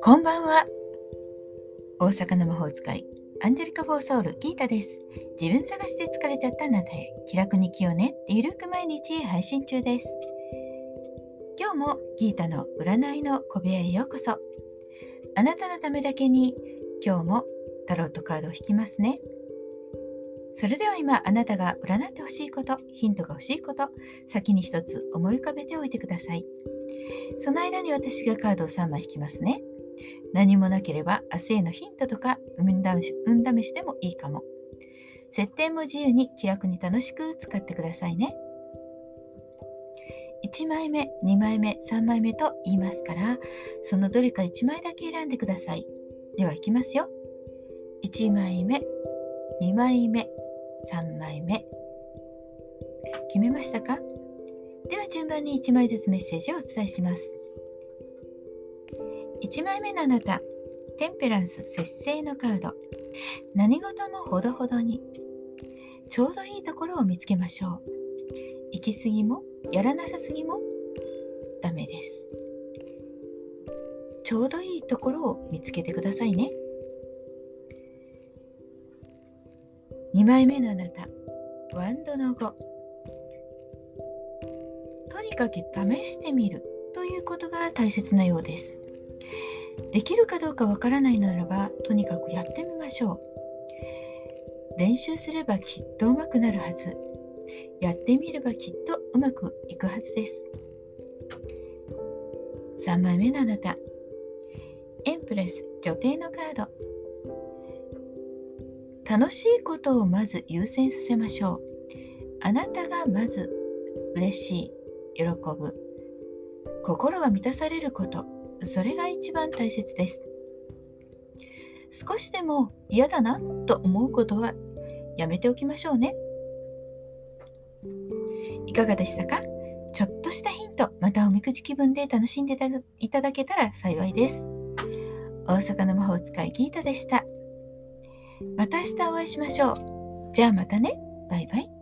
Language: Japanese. こんばんは。大阪の魔法使いアンジェリカ・フォーソウルギータです。自分探しで疲れちゃったあなたへ、気楽に気をね、ゆるく毎日配信中です。今日もギータの占いの小部屋へようこそ。あなたのためだけに今日もタロットカードを引きますね。それでは今、あなたが占ってほしいこと、ヒントが欲しいこと、先に一つ思い浮かべておいてください。その間に私がカードを3枚引きますね。何もなければ明日へのヒントとか運試しでもいいかも。設定も自由に気楽に楽しく使ってくださいね。1枚目、2枚目、3枚目と言いますから、そのどれか1枚だけ選んでください。では行きますよ。1枚目、2枚目、3枚目。決めましたか？では順番に1枚ずつメッセージをお伝えします。1枚目のあなた、テンペランス、節制のカード。何事もほどほどに、ちょうどいいところを見つけましょう。行き過ぎもやらなさすぎもダメです。ちょうどいいところを見つけてくださいね。2枚目のあなた、ワンドの5。とにかく試してみるということが大切なようです。できるかどうかわからないならば、とにかくやってみましょう。練習すればきっとうまくなるはず。やってみればきっとうまくいくはずです。3枚目のあなた、エンプレス、女帝のカード。楽しいことをまず優先させましょう。あなたがまず嬉しい、喜ぶ、心が満たされること、それが一番大切です。少しでも嫌だなと思うことはやめておきましょうね。いかがでしたか？ちょっとしたヒント、またおみくじ気分で楽しんでいただけたら幸いです。大阪の魔法使いギータでした。また明日お会いしましょう。じゃあまたね。バイバイ。